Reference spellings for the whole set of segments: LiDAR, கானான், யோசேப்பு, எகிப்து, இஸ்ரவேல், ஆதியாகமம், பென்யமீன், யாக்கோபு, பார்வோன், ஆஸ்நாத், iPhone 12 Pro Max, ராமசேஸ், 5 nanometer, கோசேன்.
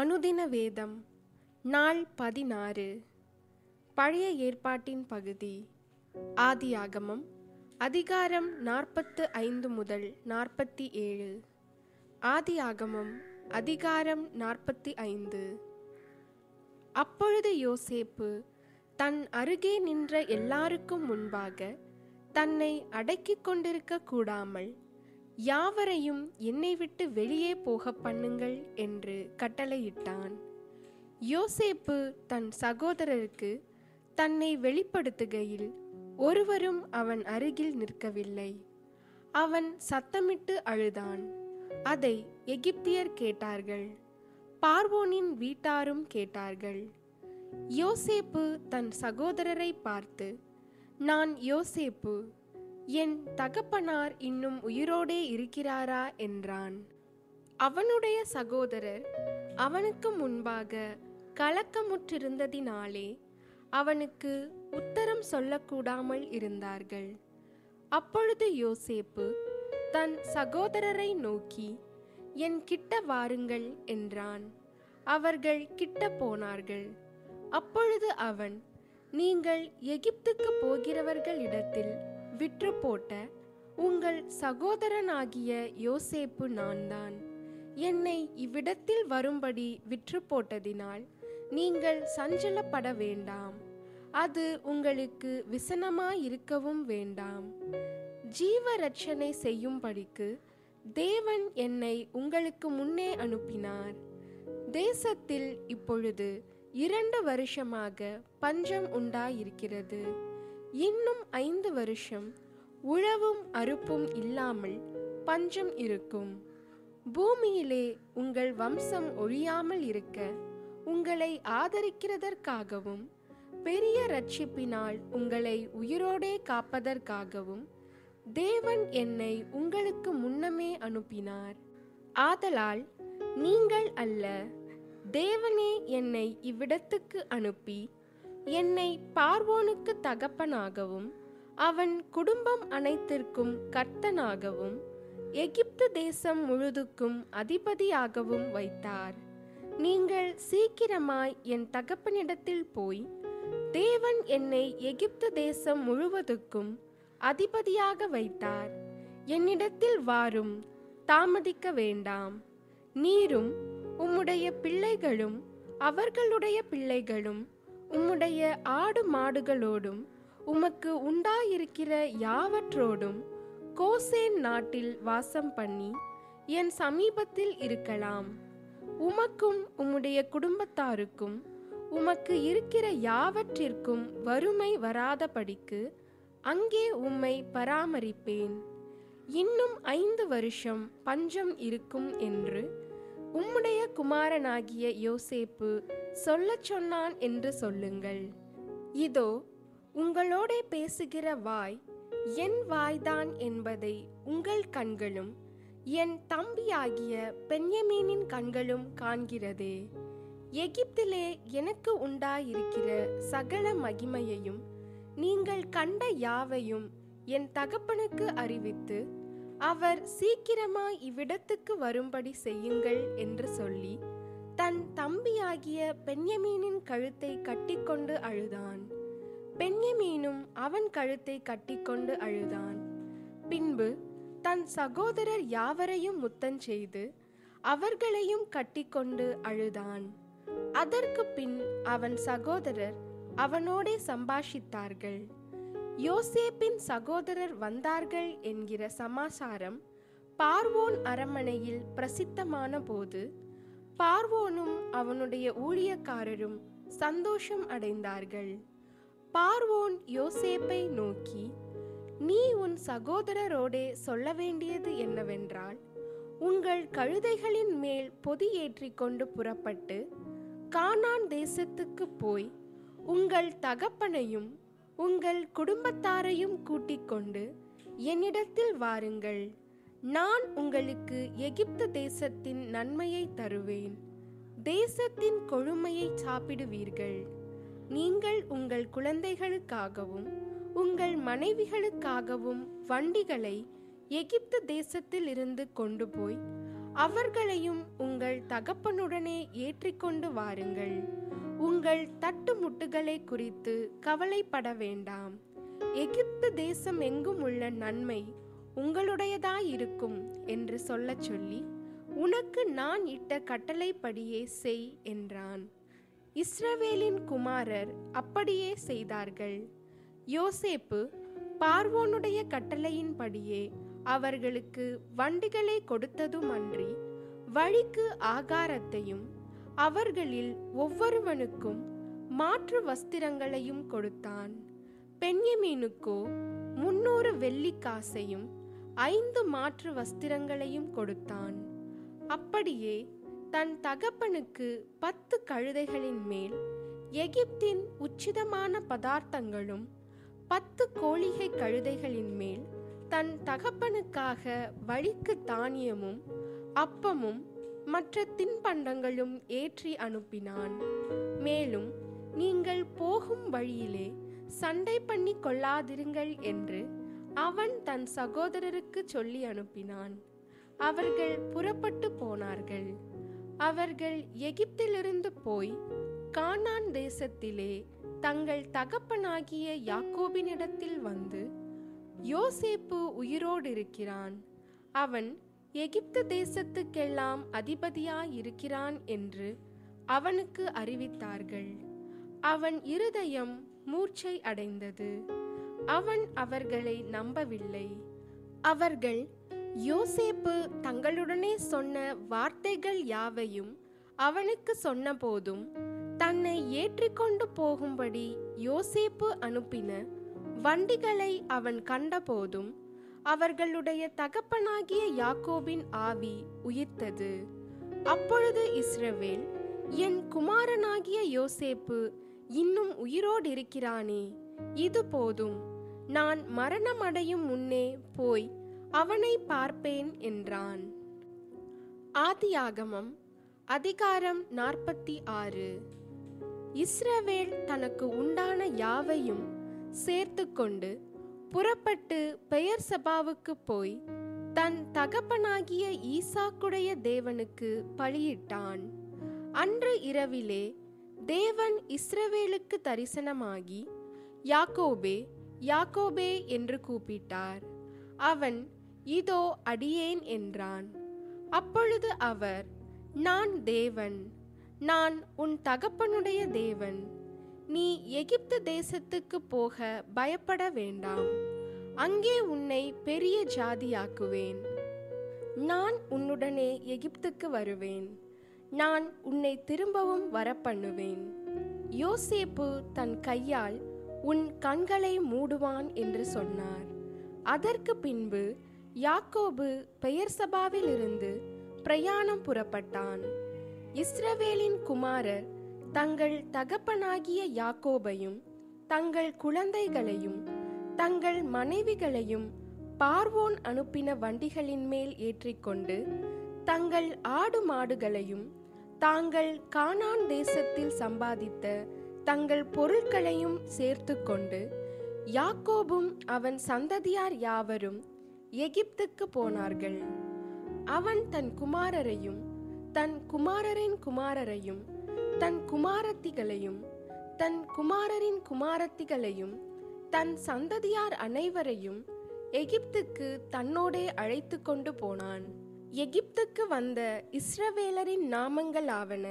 அனுதின வேதம் நாள் 16 பழைய ஏற்பாட்டின் பகுதி ஆதியாகமம் அதிகாரம் 45 முதல் 47. ஆதியாகமம் அதிகாரம் 45. அப்பொழுது யோசேப்பு தன் அருகே நின்ற எல்லாருக்கும் முன்பாக தன்னை அடக்கிக் கொண்டிருக்க கூடாமல் யாவரையும் என்னை விட்டு வெளியே போக பண்ணுங்கள் என்று கட்டளையிட்டான். யோசேப்பு தன் சகோதரருக்கு தன்னை வெளிப்படுத்துகையில் ஒருவரும் அவன் அருகில் நிற்கவில்லை. அவன் சத்தமிட்டு அழுதான். அதை எகிப்தியர் கேட்டார்கள், பார்வோனின் வீட்டாரும் கேட்டார்கள். யோசேப்பு தன் சகோதரரை பார்த்து, நான் யோசேப்பு, என் தகப்பனார் இன்னும் உயிரோடே இருக்கிறாரா என்றான். அவனுடைய சகோதரர் அவனுக்கு முன்பாக கலக்கமுற்றிருந்ததினாலே அவனுக்கு உத்தரம் சொல்லக்கூடாமல் இருந்தார்கள். அப்பொழுது யோசேப்பு தன் சகோதரரை நோக்கி, என் கிட்ட வாருங்கள் என்றான். அவர்கள் கிட்ட போனார்கள். அப்பொழுது அவன், நீங்கள் எகிப்துக்கு போகிறவர்களிடத்தில் விற்று போட்ட உங்கள் சகோதரனாகிய யோசேப்பு நான்தான். என்னை இவ்விடத்தில் வரும்படி விற்று போட்டதினால் நீங்கள் சஞ்சலப்பட வேண்டாம். அது உங்களுக்கு விசனமாயிருக்கவும் வேண்டாம். ஜீவ ரட்சனை செய்யும்படிக்கு தேவன் என்னை உங்களுக்கு முன்னே அனுப்பினார். தேசத்தில் இப்பொழுது 2 வருஷமாக பஞ்சம் உண்டாயிருக்கிறது. இன்னும் 5 வருஷம் உழவும் அறுப்பும் இல்லாமல் பஞ்சம் இருக்கும். பூமியிலே உங்கள் வம்சம் ஒழியாமல் இருக்க உங்களை ஆதரிக்கிறதற்காகவும் பெரிய ரட்சிப்பினால் உங்களை உயிரோடே காப்பதற்காகவும் தேவன் என்னை உங்களுக்கு முன்னமே அனுப்பினார். ஆதலால் நீங்கள் அல்ல, தேவனே என்னை இவ்விடத்துக்கு அனுப்பி என்னை பார்வோனுக்கு தகப்பனாகவும் அவன் குடும்பம் அனைத்திற்கும் கர்த்தனாகவும் எகிப்து தேசம் முழுதுக்கும் அதிபதியாகவும் வைத்தார். நீங்கள் சீக்கிரமாய் என் தகப்பனிடத்தில் போய் தேவன் என்னை எகிப்து தேசம் முழுவதுக்கும் அதிபதியாக வைத்தார், என்னிடத்தில் வாரும், தாமதிக்க வேண்டாம். நீரும் உம்முடைய பிள்ளைகளும் அவர்களுடைய பிள்ளைகளும் உம்முடைய ஆடு மாடுகளோடும் உமக்கு உண்டாயிருக்கிற யாவற்றோடும் கோசேன் நாட்டில் வாசம் பண்ணி என் சமீபத்தில் இருக்கலாம். உமக்கும் உம்முடைய குடும்பத்தாருக்கும் உமக்கு இருக்கிற யாவற்றிற்கும் வறுமை வராதபடிக்கு அங்கே உம்மை பராமரிப்பேன். இன்னும் 5 வருஷம் பஞ்சம் இருக்கும் என்று உம்முடைய குமாரனாகிய யோசேப்பு சொல்லச் சொன்னான் என்று சொல்லுங்கள். இதோ உங்களோட பேசுகிற வாய் என் வாய்தான் என்பதை உங்கள் கண்களும் என் தம்பியாகிய பென்யமீனின் கண்களும் காண்கிறதே. எகிப்திலே எனக்கு உண்டாயிருக்கிற சகல மகிமையையும் நீங்கள் கண்ட யாவையும் என் தகப்பனுக்கு அறிவித்து அவர் சீக்கிரமாய் இவ்விடத்துக்கு வரும்படி செய்யுங்கள் என்று சொல்லி தன் தம்பியாகிய பென்யமீனின் கழுத்தை கட்டிக்கொண்டு அழுதான். பென்யமீனும் அவன் கழுத்தை கட்டிக்கொண்டு அழுதான். பின்பு தன் சகோதரர் யாவரையும் முத்தஞ்செய்து அவர்களையும் கட்டிக்கொண்டு அழுதான். அதற்கு பின் அவன் சகோதரர் அவனோடே சம்பாஷித்தார்கள். யோசேப்பின் சகோதரர் வந்தார்கள் என்கிற சமாசாரம் பார்வோன் அரண்மனையில் பிரசித்தமான போது பார்வோனும் அவனுடைய ஊழியக்காரரும் சந்தோஷம் அடைந்தார்கள். பார்வோன் யோசேப்பை நோக்கி, நீ உன் சகோதரரோடே சொல்ல வேண்டியது என்னவென்றால், உங்கள் கழுதைகளின் மேல் பொதி ஏற்றி கொண்டு புறப்பட்டு கானான் தேசத்துக்கு போய் உங்கள் தகப்பனையும் உங்கள் குடும்பத்தாரையும் கூட்டிக் கொண்டு என்னிடத்தில் வாருங்கள். நான் உங்களுக்கு எகிப்து தேசத்தின் நன்மையை தருவேன். தேசத்தின் கொழுமையை சாப்பிடுவீர்கள். நீங்கள் உங்கள் குழந்தைகளுக்காகவும் உங்கள் மனைவிகளுக்காகவும் வண்டிகளை எகிப்து தேசத்தில் இருந்து கொண்டு போய் அவர்களையும் உங்கள் தகப்பனுடனே ஏற்றிக்கொண்டு வாருங்கள். உங்கள் தட்டுமுட்டுகளை குறித்து கவலைப்பட வேண்டாம். எகிப்து தேசம் எங்கும் உள்ள நன்மை உங்களுடையதாயிருக்கும் என்று சொல்ல சொல்லி, உனக்கு நான் இட்ட கட்டளைப்படியே செய் என்றான். இஸ்ரவேலின் குமாரர் அப்படியே செய்தார்கள். யோசேப்பு பார்வோனுடைய கட்டளையின்படியே அவர்களுக்கு வண்டிகளை கொடுத்ததுமன்றி வழிக்கு ஆகாரத்தையும் அவர்களில் ஒவ்வொருவனுக்கும் மாற்று வஸ்திரங்களையும் கொடுத்தான். பென்யமீனுக்கோ 300 வெள்ளிக்காசையும் 5 மாற்று வஸ்திரங்களையும் கொடுத்தான். அப்படியே தன் தகப்பனுக்கு 10 கழுதைகளின் மேல் எகிப்தின் உச்சிதமான பதார்த்தங்களும் 10 கோழிகை கழுதைகளின் மேல் தன் தகப்பனுக்காக வழிக்கு தானியமும் அப்பமும் மற்ற தின்பண்டங்களும் ஏற்றி அனுப்பினான். மேலும், நீங்கள் போகும் வழியிலே சண்டை பண்ணி கொள்ளாதிருங்கள் என்று அவன் தன் சகோதரருக்கு சொல்லி அனுப்பினான். அவர்கள் புறப்பட்டு போனார்கள். அவர்கள் எகிப்திலிருந்து போய் கானான் தேசத்திலே தங்கள் தகப்பனாகிய யாக்கோபினிடத்தில் வந்து, யோசேப்பு உயிரோடு இருக்கிறான், அவன் எகிப்து தேசத்துக்கெல்லாம் அதிபதியாயிருக்கிறான் என்று அவனுக்கு அறிவித்தார்கள். அவன் இருதயம் மூர்ச்சை அடைந்தது. அவன் அவர்களை நம்பவில்லை. அவர்கள் யோசேப்பு தங்களுடனே சொன்ன வார்த்தைகள் யாவையும் அவனுக்கு சொன்ன போதும், தன்னை ஏற்றிக்கொண்டு போகும்படி யோசேப்பு அனுப்பின வண்டிகளை அவன் கண்டபோதும் அவர்களுடைய தகப்பனாகிய யாக்கோபின் ஆவி உயிர்த்தது. அப்பொழுது இஸ்ரவேல், என் குமாரனாகிய யோசேப்பு இன்னும் உயிரோடு இருக்கிறானே, இது போதும், நான் மரணமடையும் முன்னே போய் அவனை பார்ப்பேன் என்றான். ஆதியாகமம் அதிகாரம் 46. இஸ்ரவேல் தனக்கு உண்டான யாவையும் சேர்த்து கொண்டு புறப்பட்டு பெயர் சபாவுக்கு போய் தன் தகப்பனாகிய ஈசாக்குடைய தேவனுக்கு பலியிட்டான். அன்று இரவிலே தேவன் இஸ்ரவேலுக்கு தரிசனமாகி, யாக்கோபே, யாக்கோபே என்று கூப்பிட்டார். அவன், இதோ அடியேன் என்றான். அப்பொழுது அவர், நான் தேவன், நான் உன் தகப்பனுடைய தேவன், நீ எகிப்து தேசத்துக்கு போக பயப்பட வேண்டாம், அங்கே உன்னை பெரிய ஜாதியாக்குவேன், நான் உன்னுடனே எகிப்துக்கு வருவேன், நான் உன்னை திரும்பவும் வரப்பண்ணுவேன், யோசேப்பு தன் கையால் உன் கண்களை மூடுவான் என்று சொன்னார். அதற்கு பின்பு யாக்கோபு பெயர் சபாவிலிருந்து பிரயாணம் புறப்பட்டான். இஸ்ரவேலின் குமாரர் தங்கள் தகப்பனாகிய யாக்கோபையும் தங்கள் குழந்தைகளையும் தங்கள் மனைவிகளையும் பார்வோன் அனுப்பின வண்டிகளின் மேல் ஏற்றிக்கொண்டு தங்கள் ஆடு மாடுகளையும் தாங்கள் கானான் தேசத்தில் சம்பாதித்த தங்கள் பொருட்களையும் சேர்த்து கொண்டு யாக்கோபும் அவன் சந்ததியார் யாவரும் எகிப்துக்கு போனார்கள். அவன் தன் குமாரரையும் தன் குமாரரின் குமாரரையும் தன் குமாரத்திகளையும் தன் குமாரரின் குமாரத்திகளையும் தன் சந்ததியார் அனைவரையும் எகிப்துக்கு தன்னோடே அழைத்து கொண்டு போனான். எகிப்துக்கு வந்த இஸ்ரவேலரின் நாமங்கள் ஆவன: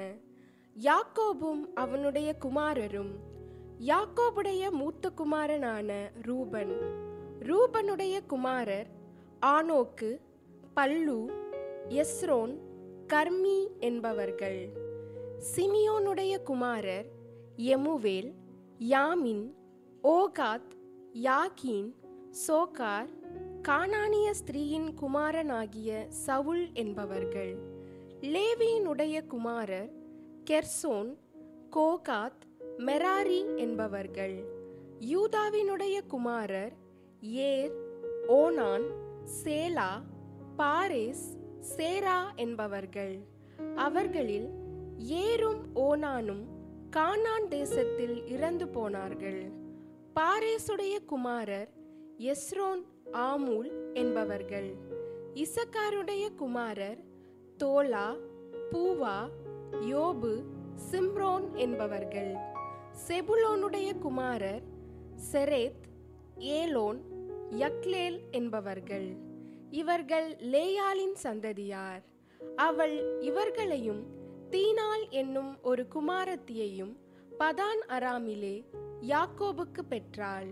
யாக்கோபும் அவனுடைய குமாரரும், யாக்கோபுடைய மூத்த குமாரனான ரூபன், ரூபனுடைய குமாரர் ஆனோக்கு, பல்லு, எஸ்ரோன், கர்மி என்பவர்கள், சிமியோனுடைய குமாரர் எமுவேல், யாமின், ஓகாத், யாகீன், சோகார், கானானிய ஸ்திரீயின் குமாரனாகிய சவுல் என்பவர்கள், லேவியினுடைய குமாரர் கெர்சோன், கோகாத், மெராரி என்பவர்கள், யூதாவினுடைய குமாரர் ஏர், ஓனான், சேலா, பாரேஸ், சேரா என்பவர்கள். அவர்களில் ஏரும் ஓனானும் கானான் தேசத்தில் இறந்து போனார்கள். பாரேசுடைய குமாரர் எஸ்ரோன், ஆமூல் என்பவர்கள், இசக்காருடைய குமாரர் தோலா, பூவா, யோபு, சிம்ரோன் என்பவர்கள். செபுலோனுடைய குமாரர் செரேத், ஏலோன், யக்லேல் என்பவர்கள். இவர்கள் லேயாளின் சந்ததியார். அவள் இவர்களையும் தீனாள் என்னும் ஒரு குமாரத்தியையும் பதான் அராமிலே யாக்கோபுக்கு பெற்றாள்.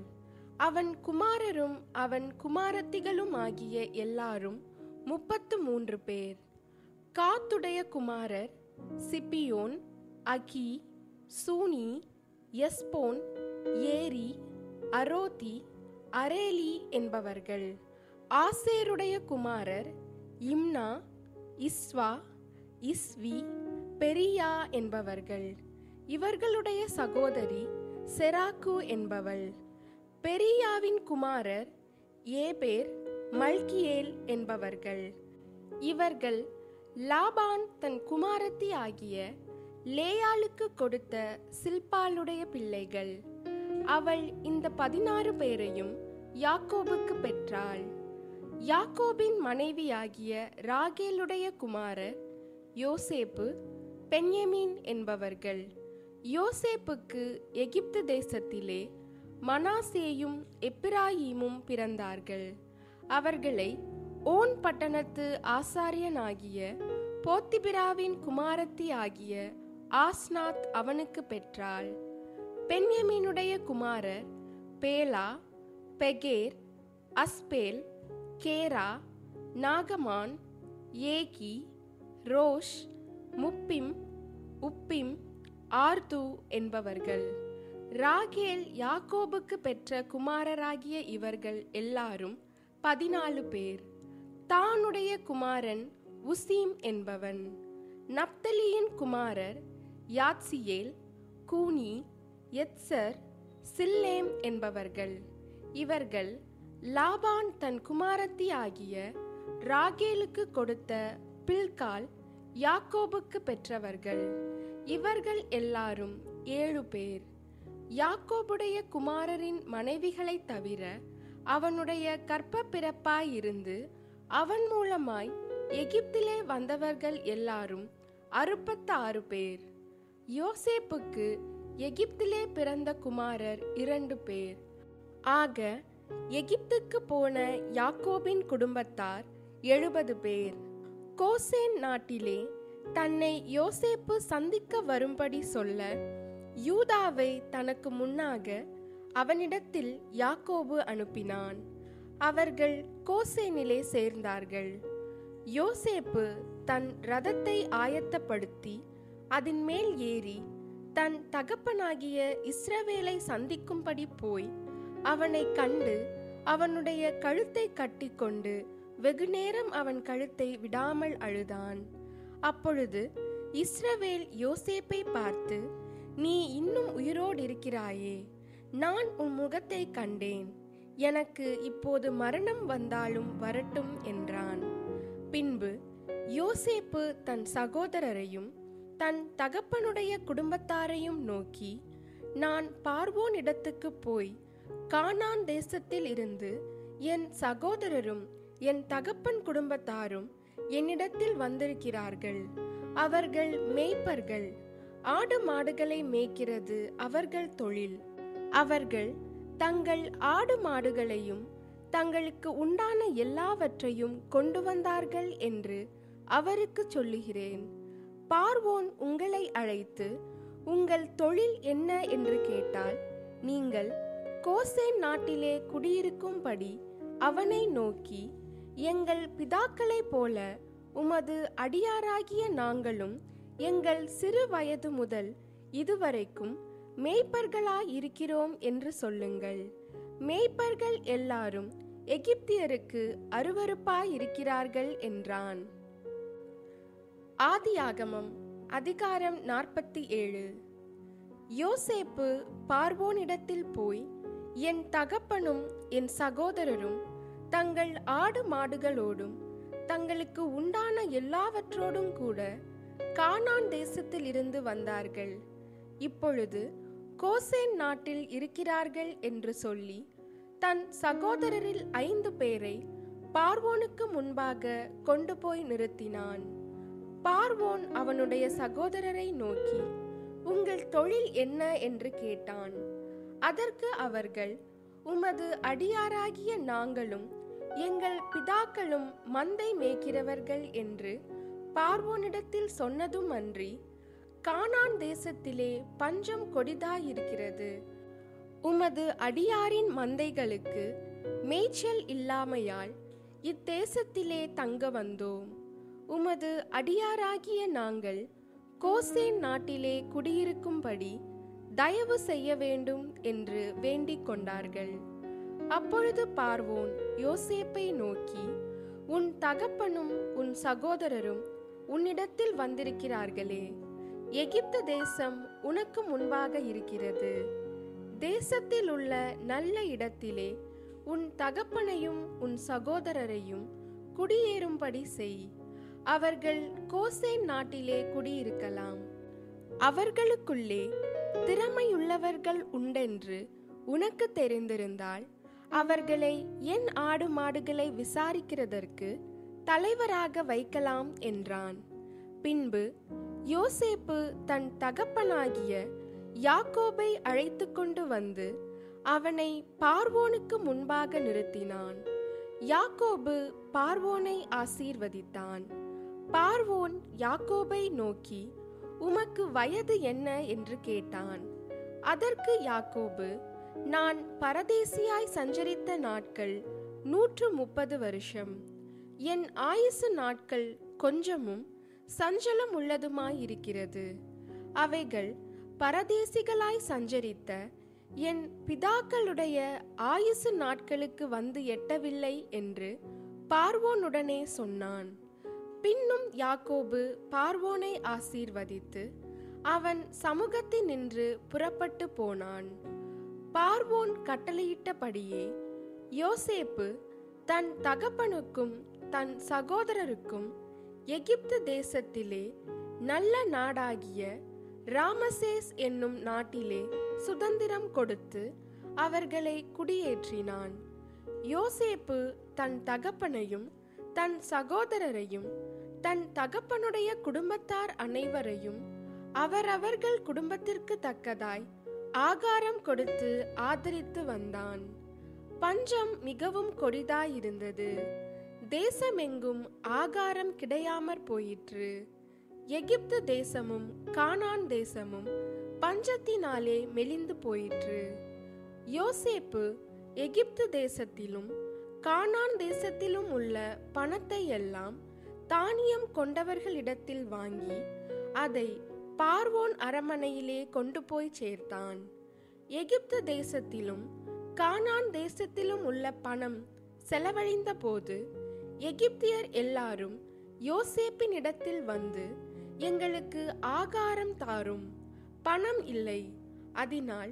அவன் குமாரரும் அவன் குமாரத்திகளும் ஆகிய எல்லாரும் 33 பேர். காத்துடைய குமாரர் சிபியோன், அகி, சூனி, எஸ்போன், ஏரி, அரோதி, அரேலி என்பவர்கள். ஆசேருடைய குமாரர் இம்னா, இஸ்வா, இஸ்வி, பெரியா என்பவர்கள். இவர்களுடைய சகோதரி செராக்கு என்பவள். பெரியாவின் குமாரர் ஏபேர், மல்கியேல் என்பவர்கள். இவர்கள் லாபான் தன் குமாரத்தி ஆகிய லேயாளுக்கு கொடுத்த சில்பாளுடைய பிள்ளைகள். அவள் இந்த 16 பேரையும் யாக்கோபுக்கு பெற்றாள். யாக்கோபின் மனைவியாகிய ராகேலுடைய குமாரர் யோசேப்பு, பென்யமீன் என்பவர்கள். யோசேப்புக்கு எகிப்து தேசத்திலே மனாசேயும் எப்பிராயீமும் பிறந்தார்கள். அவர்களை ஓன் பட்டணத்து ஆசாரியனாகிய போத்திபிராவின் குமாரத்தி ஆகிய ஆஸ்நாத் அவனுக்கு பெற்றாள். பென்யமீனுடைய குமாரர் பேலா, பெகேர், அஸ்பேல், கேரா, நாகமான், ஏகி, ரோஷ், முப்பிம், உப்பிம், ஆர்து என்பவர்கள். ராகேல் யாக்கோபுக்கு பெற்ற குமாரராகிய இவர்கள் எல்லாரும் 14 பேர். தானுடைய குமாரன் உசீம் என்பவன். நப்தலியின் குமாரர் யாத்சியேல், கூனி, எத்சர், சில்லேம் என்பவர்கள். இவர்கள் லாபான் தன் குமாரத்தி ஆகிய ராகேலுக்கு கொடுத்த பில்கால் யாக்கோபுக்கு பெற்றவர்கள். இவர்கள் எல்லாரும் 7 பேர். யாக்கோபுடைய குமாரரின் மனைவிகளை தவிர அவனுடைய கற்ப பிறப்பாயிருந்து அவன் மூலமாய் எகிப்திலே வந்தவர்கள் எல்லாரும் 66 பேர். யோசேப்புக்கு எகிப்திலே பிறந்த குமாரர் 2 பேர். ஆக எகிப்துக்கு போன யாக்கோபின் குடும்பத்தார் 70 பேர். கோசேன் நாட்டிலே தன்னை யோசேப்பு சந்திக்க வரும்படி சொல்ல யூதாவை தனக்கு முன்னாக அவனிடத்தில் யாக்கோபு அனுப்பினான். அவர்கள் கோசேனிலே சேர்ந்தார்கள். யோசேப்பு தன் ரதத்தை ஆயத்தப்படுத்தி அதன் மேல் ஏறி தன் தகப்பனாகிய இஸ்ரவேலை சந்திக்கும்படி போய் அவனை கண்டு அவனுடைய கழுத்தை கட்டிக்கொண்டு வெகுநேரம் அவன் கழுத்தை விடாமல் அழுதான். அப்பொழுது இஸ்ரவேல் யோசேப்பை பார்த்து, நீ இன்னும் உயிரோடு இருக்கிறாயே, நான் உன் முகத்தை கண்டேன், எனக்கு இப்போது மரணம் வந்தாலும் வரட்டும் என்றான். பின்பு யோசேப்பு தன் சகோதரரையும் தன் தகப்பனுடைய குடும்பத்தாரையும் நோக்கி, நான் பார்வோன் இடத்துக்கு போய் கானான் தேசத்தில் இருந்து என் சகோதரரும் என் தகப்பன் குடும்பத்தாரும் என்னிடத்தில் வந்திருக்கிறார்கள். அவர்கள் மேய்ப்பர்கள், ஆடு மாடுகளை மேய்க்கிறது அவர்கள் தொழில். அவர்கள் தங்கள் ஆடு மாடுகளையும் தங்களுக்கு உண்டான எல்லாவற்றையும் கொண்டு வந்தார்கள் என்று அவருக்கு சொல்லுகிறேன். பார்வோன் உங்களை அழைத்து உங்கள் தொழில் என்ன என்று கேட்டால், நீங்கள் கோசேன் நாட்டிலே குடியிருக்கும்படி அவனை நோக்கி, எங்கள் பிதாக்களைப் போல உமது அடியாராகிய நாங்களும் எங்கள் சிறு வயது முதல் இதுவரைக்கும் மேய்ப்பர்களாயிருக்கிறோம் என்று சொல்லுங்கள். மேய்ப்பர்கள் எல்லாரும் எகிப்தியருக்கு அருவருப்பாயிருக்கிறார்கள் என்றான். ஆதியாகமம் அதிகாரம் 47. யோசேப்பு பார்வோனிடத்தில் போய், என் தகப்பனும் என் சகோதரரும் தங்கள் ஆடு மாடுகளோடும் தங்களுக்கு உண்டான எல்லாவற்றோடும் கூட கானான் தேசத்தில் இருந்து வந்தார்கள், இப்பொழுது கோசேன் நாட்டில் இருக்கிறார்கள் என்று சொல்லி தன் சகோதரரில் 5 பேரை பார்வோனுக்கு முன்பாக கொண்டு போய் நிறுத்தினான். பார்வோன் அவனுடைய சகோதரரை நோக்கி, உங்கள் தொழில் என்ன என்று கேட்டான். அதற்கு அவர்கள், உமது அடியாராகிய நாங்களும் எங்கள் பிதாக்களும் மந்தை மேய்க்கிறவர்கள் என்று பார்வோனிடத்தில் சொன்னதும் அன்றி, கானான் தேசத்திலே பஞ்சம் கொடிதாயிருக்கிறது, உமது அடியாரின் மந்தைகளுக்கு மேய்ச்சல் இல்லாமையால் இத்தேசத்திலே தங்க வந்தோம். உமது அடியாராகிய நாங்கள் கோசேன் நாட்டிலே குடியிருக்கும்படி தயவு செய்ய வேண்டும் என்று வேண்டிக் கொண்டார்கள். அப்பொழுது பார்வோன் யோசேப்பை நோக்கி, உன் தகப்பனும் உன் சகோதரரும் உன்னிடத்தில் வந்திருக்கிறார்களே, எகிப்து தேசம் உனக்கு முன்பாக இருக்கிறது, தேசத்தில் உள்ள நல்ல இடத்திலே உன் தகப்பனையும் உன் சகோதரரையும் குடியேறும்படி செய், அவர்கள் கோசேன் நாட்டிலே குடியிருக்கலாம், அவர்களுக்குள்ளே திறமையுள்ளவர்கள் உண்டென்று உனக்கு தெரிந்திருந்தால் அவர்களை என் ஆடு மாடுகளை விசாரிக்கிறதற்கு தலைவராக வைக்கலாம் என்றான். பின்பு யோசேப்பு தன் தகப்பனாகிய யாக்கோபை அழைத்து கொண்டு வந்து அவனை பார்வோனுக்கு முன்பாக நிறுத்தினான். யாக்கோபு பார்வோனை ஆசீர்வதித்தான். பார்வோன் யாக்கோபை நோக்கி, உமக்கு வயது என்ன என்று கேட்டான். அதற்கு யாக்கோபு, நான் பரதேசியாய் சஞ்சரித்த நாட்கள் 130 வருஷம், என் ஆயுசு நாட்கள் கொஞ்சமும் சஞ்சலம் உள்ளதுமாயிருக்கிறது, அவைகள் பரதேசிகளாய் சஞ்சரித்த என் பிதாக்களுடைய ஆயுசு நாட்களுக்கு வந்து எட்டவில்லை என்று பார்வோனுடனே சொன்னான். பின்னும் யாக்கோபு பார்வோனை ஆசீர்வதித்து அவன் சமூகத்தினின்று புறப்பட்டு போனான். பார்வோன் கட்டளையிட்டபடியே யோசேப்பு தன் தகப்பனுக்கும் தன் சகோதரருக்கும் எகிப்து தேசத்திலே நல்ல நாடாகிய ராமசேஸ் என்னும் நாட்டிலே சுதந்திரம் கொடுத்து அவர்களை குடியேற்றினான். யோசேப்பு தன் தகப்பனையும் தன் சகோதரரையும் தன் தகப்பனுடைய குடும்பத்தார் அனைவரையும் அவரவர்கள் குடும்பத்திற்கு தக்கதாய் ஆகாரம் கொடுத்து ஆதரித்து வந்தான். பஞ்சம் மிகவும் கொடிதாயிருந்தது, தேசமெங்கும் ஆகாரம் கிடையாமற் போயிற்று. எகிப்து தேசமும் கானான் தேசமும் பஞ்சத்தினாலே மெலிந்து போயிற்று. யோசேப்பு எகிப்து தேசத்திலும் கானான் தேசத்திலும் உள்ள பணத்தை எல்லாம் தானியம் கொண்டவர்களிடத்தில் வாங்கி அதை பார்வோன் அரமனையிலே கொண்டு போய் சேர்த்தான். எகிப்து தேசத்திலும் கானான் தேசத்திலும் உள்ள பணம் செலவழிந்த போது எகிப்தியர் எல்லாரும் யோசேப்பின் இடத்தில் வந்து, எங்களுக்கு ஆகாரம் தாரும், பணம் இல்லை, அதனால்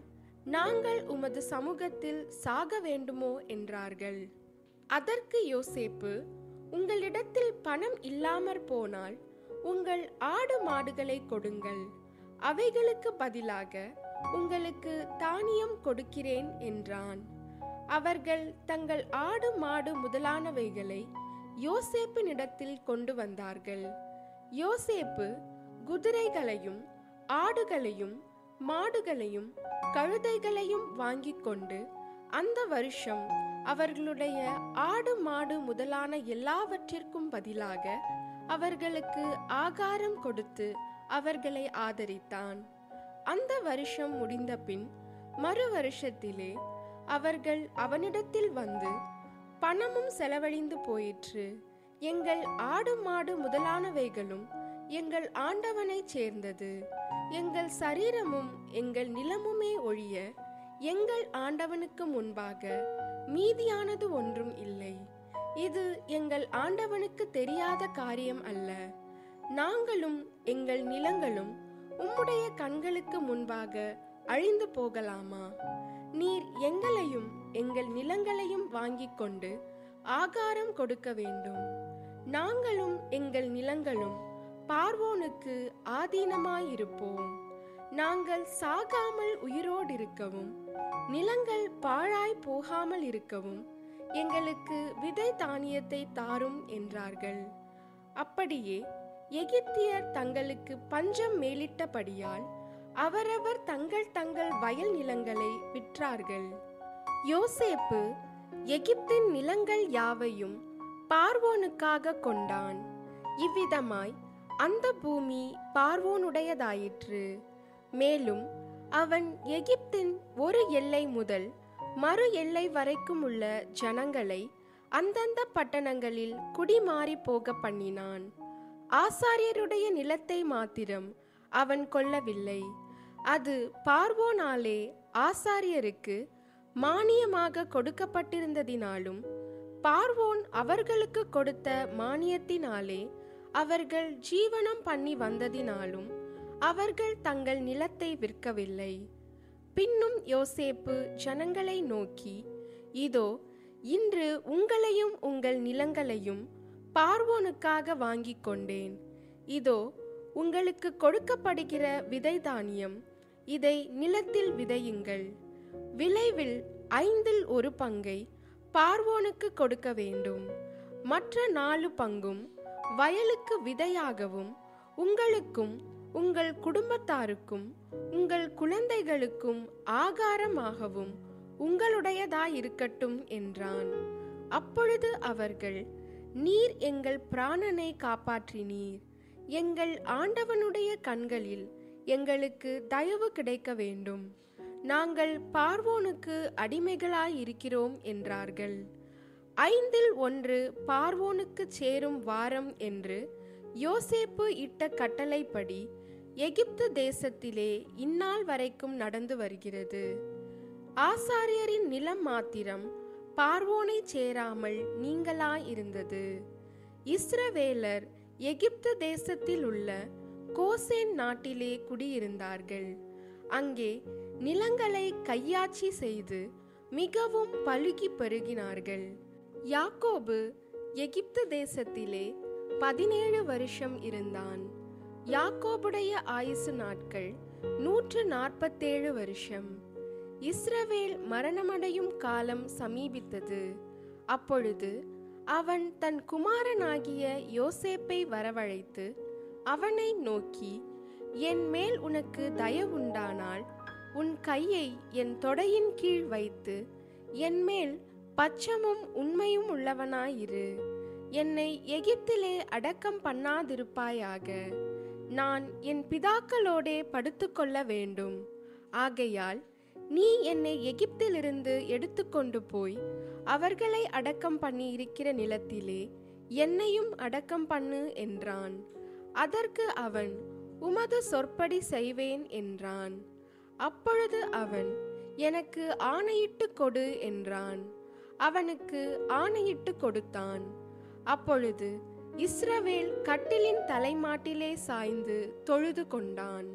நாங்கள் உமது சமூகத்தில் சாக வேண்டுமோ என்றார்கள். அதற்கு யோசேப்பு, உங்களிடத்தில் பணம் இல்லாமற் போனால் உங்கள் ஆடு மாடுகளை கொடுங்கள், அவைகளுக்கு பதிலாக உங்களுக்கு தானியம் கொடுக்கிறேன் என்றான். அவர்கள் தங்கள் ஆடு மாடு முதலானவைகளை யோசேப்பினிடத்தில் கொண்டு வந்தார்கள். யோசேப்பு குதிரைகளையும் ஆடுகளையும் மாடுகளையும் கழுதைகளையும் வாங்கி கொண்டு அந்த வருஷம் அவர்களுடைய ஆடு மாடு முதலான எல்லாவற்றிற்கும் பதிலாக அவர்களுக்கு ஆகாரம் கொடுத்து அவர்களை ஆதரித்தான். அந்த வருஷம் முடிந்த பின் மறு வருஷத்திலே அவர்கள் அவனிடத்தில் வந்து, பணமும் செலவழிந்து போயிற்று, எங்கள் ஆடு மாடு முதலானவைகளும் எங்கள் ஆண்டவனை சேர்ந்தது, எங்கள் சரீரமும் எங்கள் நிலமுமே ஒழிய எங்கள் ஆண்டவனுக்கு முன்பாக மீதியானது ஒன்றும் இல்லை, இது எங்கள் ஆண்டவனுக்கு தெரியாத காரியம் அல்ல, நாங்களும் எங்கள் நிலங்களும் உம்முடைய கண்களுக்கு முன்பாக அழிந்து போகலாமா? நீர் எங்களையும் எங்கள் நிலங்களையும் வாங்கிக் கொண்டு ஆகாரம் கொடுக்க வேண்டும், நாங்களும் எங்கள் நிலங்களும் பார்வோனுக்கு ஆதீனமாயிருப்போம், நாங்கள் சாகாமல் உயிரோடு இருக்கவும் நிலங்கள் பாழாய் போகாமல் இருக்கவும் எங்களுக்கு விதை தானியத்தை தாரும் என்றார்கள். அப்படியே எகிப்தியர் தங்களுக்கு பஞ்சம் மேலிட்டபடியால் அவரவர் தங்கள் தங்கள் வயல் நிலங்களை விற்றார்கள். யோசேப்பு எகிப்தின் நிலங்கள் யாவையும் பார்வோனுக்காக கொண்டான். இவ்விதமாய் அந்த பூமி பார்வோனுடையதாயிற்று. மேலும் அவன் எகிப்தின் ஒரு எல்லை முதல் மறு எல்லை வரைக்கும் உள்ள ஜனங்களை அந்தந்த பட்டணங்களில் குடிமாறி போக பண்ணினான். ஆசாரியருடைய நிலத்தை மாத்திரம் அவன் கொள்ளவில்லை. அது பார்வோனாலே ஆசாரியருக்கு மானியமாக கொடுக்கப்பட்டிருந்ததினாலும் பார்வோன் அவர்களுக்கு கொடுத்த மானியத்தினாலே அவர்கள் ஜீவனம் பண்ணி வந்ததினாலும் அவர்கள் தங்கள் நிலத்தை விற்கவில்லை. பின்னும் யோசேப்பு ஜனங்களை நோக்கி, இதோ இன்று உங்களையும் உங்கள் நிலங்களையும் பார்வோனுக்காக வாங்கி கொண்டேன். இதோ உங்களுக்கு கொடுக்கப்படுகிற விதை தானியம். இதை நிலத்தில் விதையுங்கள். விளைவில் 1/5 பங்கை பார்வோனுக்கு கொடுக்க வேண்டும். மற்ற 4 பங்கும் வயலுக்கு விதையாகவும் உங்களுக்கும் உங்கள் குடும்பத்தாருக்கும் உங்கள் குழந்தைகளுக்கும் ஆகாரமாகவும் உங்களுடையதாயிருக்கட்டும் என்றான். அப்பொழுது அவர்கள், நீர் எங்கள் பிராணனை காப்பாற்றினீர், எங்கள் ஆண்டவனுடைய கண்களில் எங்களுக்கு தயவு கிடைக்க வேண்டும், நாங்கள் பார்வோனுக்கு அடிமைகளாயிருக்கிறோம் என்றார்கள். 1/5 பார்வோனுக்கு சேரும் வாரம் என்று யோசேப்பு இட்ட கட்டளைப்படி எகிப்து தேசத்திலே இந்நாள் வரைக்கும் நடந்து வருகிறது. ஆசாரியரின் நிலம் மாத்திரம் பார்வோனை சேராமல் நீங்களாயிருந்தது. இஸ்ரவேலர் எகிப்து தேசத்தில் உள்ள கோசேன் நாட்டிலே குடியிருந்தார்கள். அங்கே நிலங்களை கையாட்சி செய்து மிகவும் பழுகி பெருகினார்கள். யாக்கோபு எகிப்து தேசத்திலே 17 வருஷம் இருந்தான். யாக்கோபுடைய ஆயுசு நாட்கள் 147 வருஷம். இஸ்ரவேல் மரணமடையும் காலம் சமீபித்தது. அப்பொழுது அவன் தன் குமாரனாகிய யோசேப்பை வரவழைத்து அவனை நோக்கி, என் மேல் உனக்கு தயவுண்டானால் உன் கையை என் தொடையின் கீழ் வைத்து என்மேல் பச்சமும் உண்மையும் உள்ளவனாயிரு. என்னை எகிப்திலே அடக்கம் பண்ணாதிருப்பாயாக. நான் என் பிதாக்களோடே படுத்துக்கொள்ள வேண்டும். ஆகையால் நீ என்னை எகிப்திலிருந்து எடுத்து கொண்டு போய் அவர்களை அடக்கம் பண்ணி இருக்கிற நிலத்திலே என்னையும் அடக்கம் பண்ணு என்றான். அதற்கு அவன், உமது சொற்படி செய்வேன் என்றான். அப்பொழுது அவன், எனக்கு ஆணையிட்டு கொடு என்றான். அவனுக்கு ஆணையிட்டு கொடுத்தான். அப்பொழுது இஸ்ரவேல் கட்டிலின் தலைமாட்டிலே சாய்ந்து தொழுது கொண்டான்.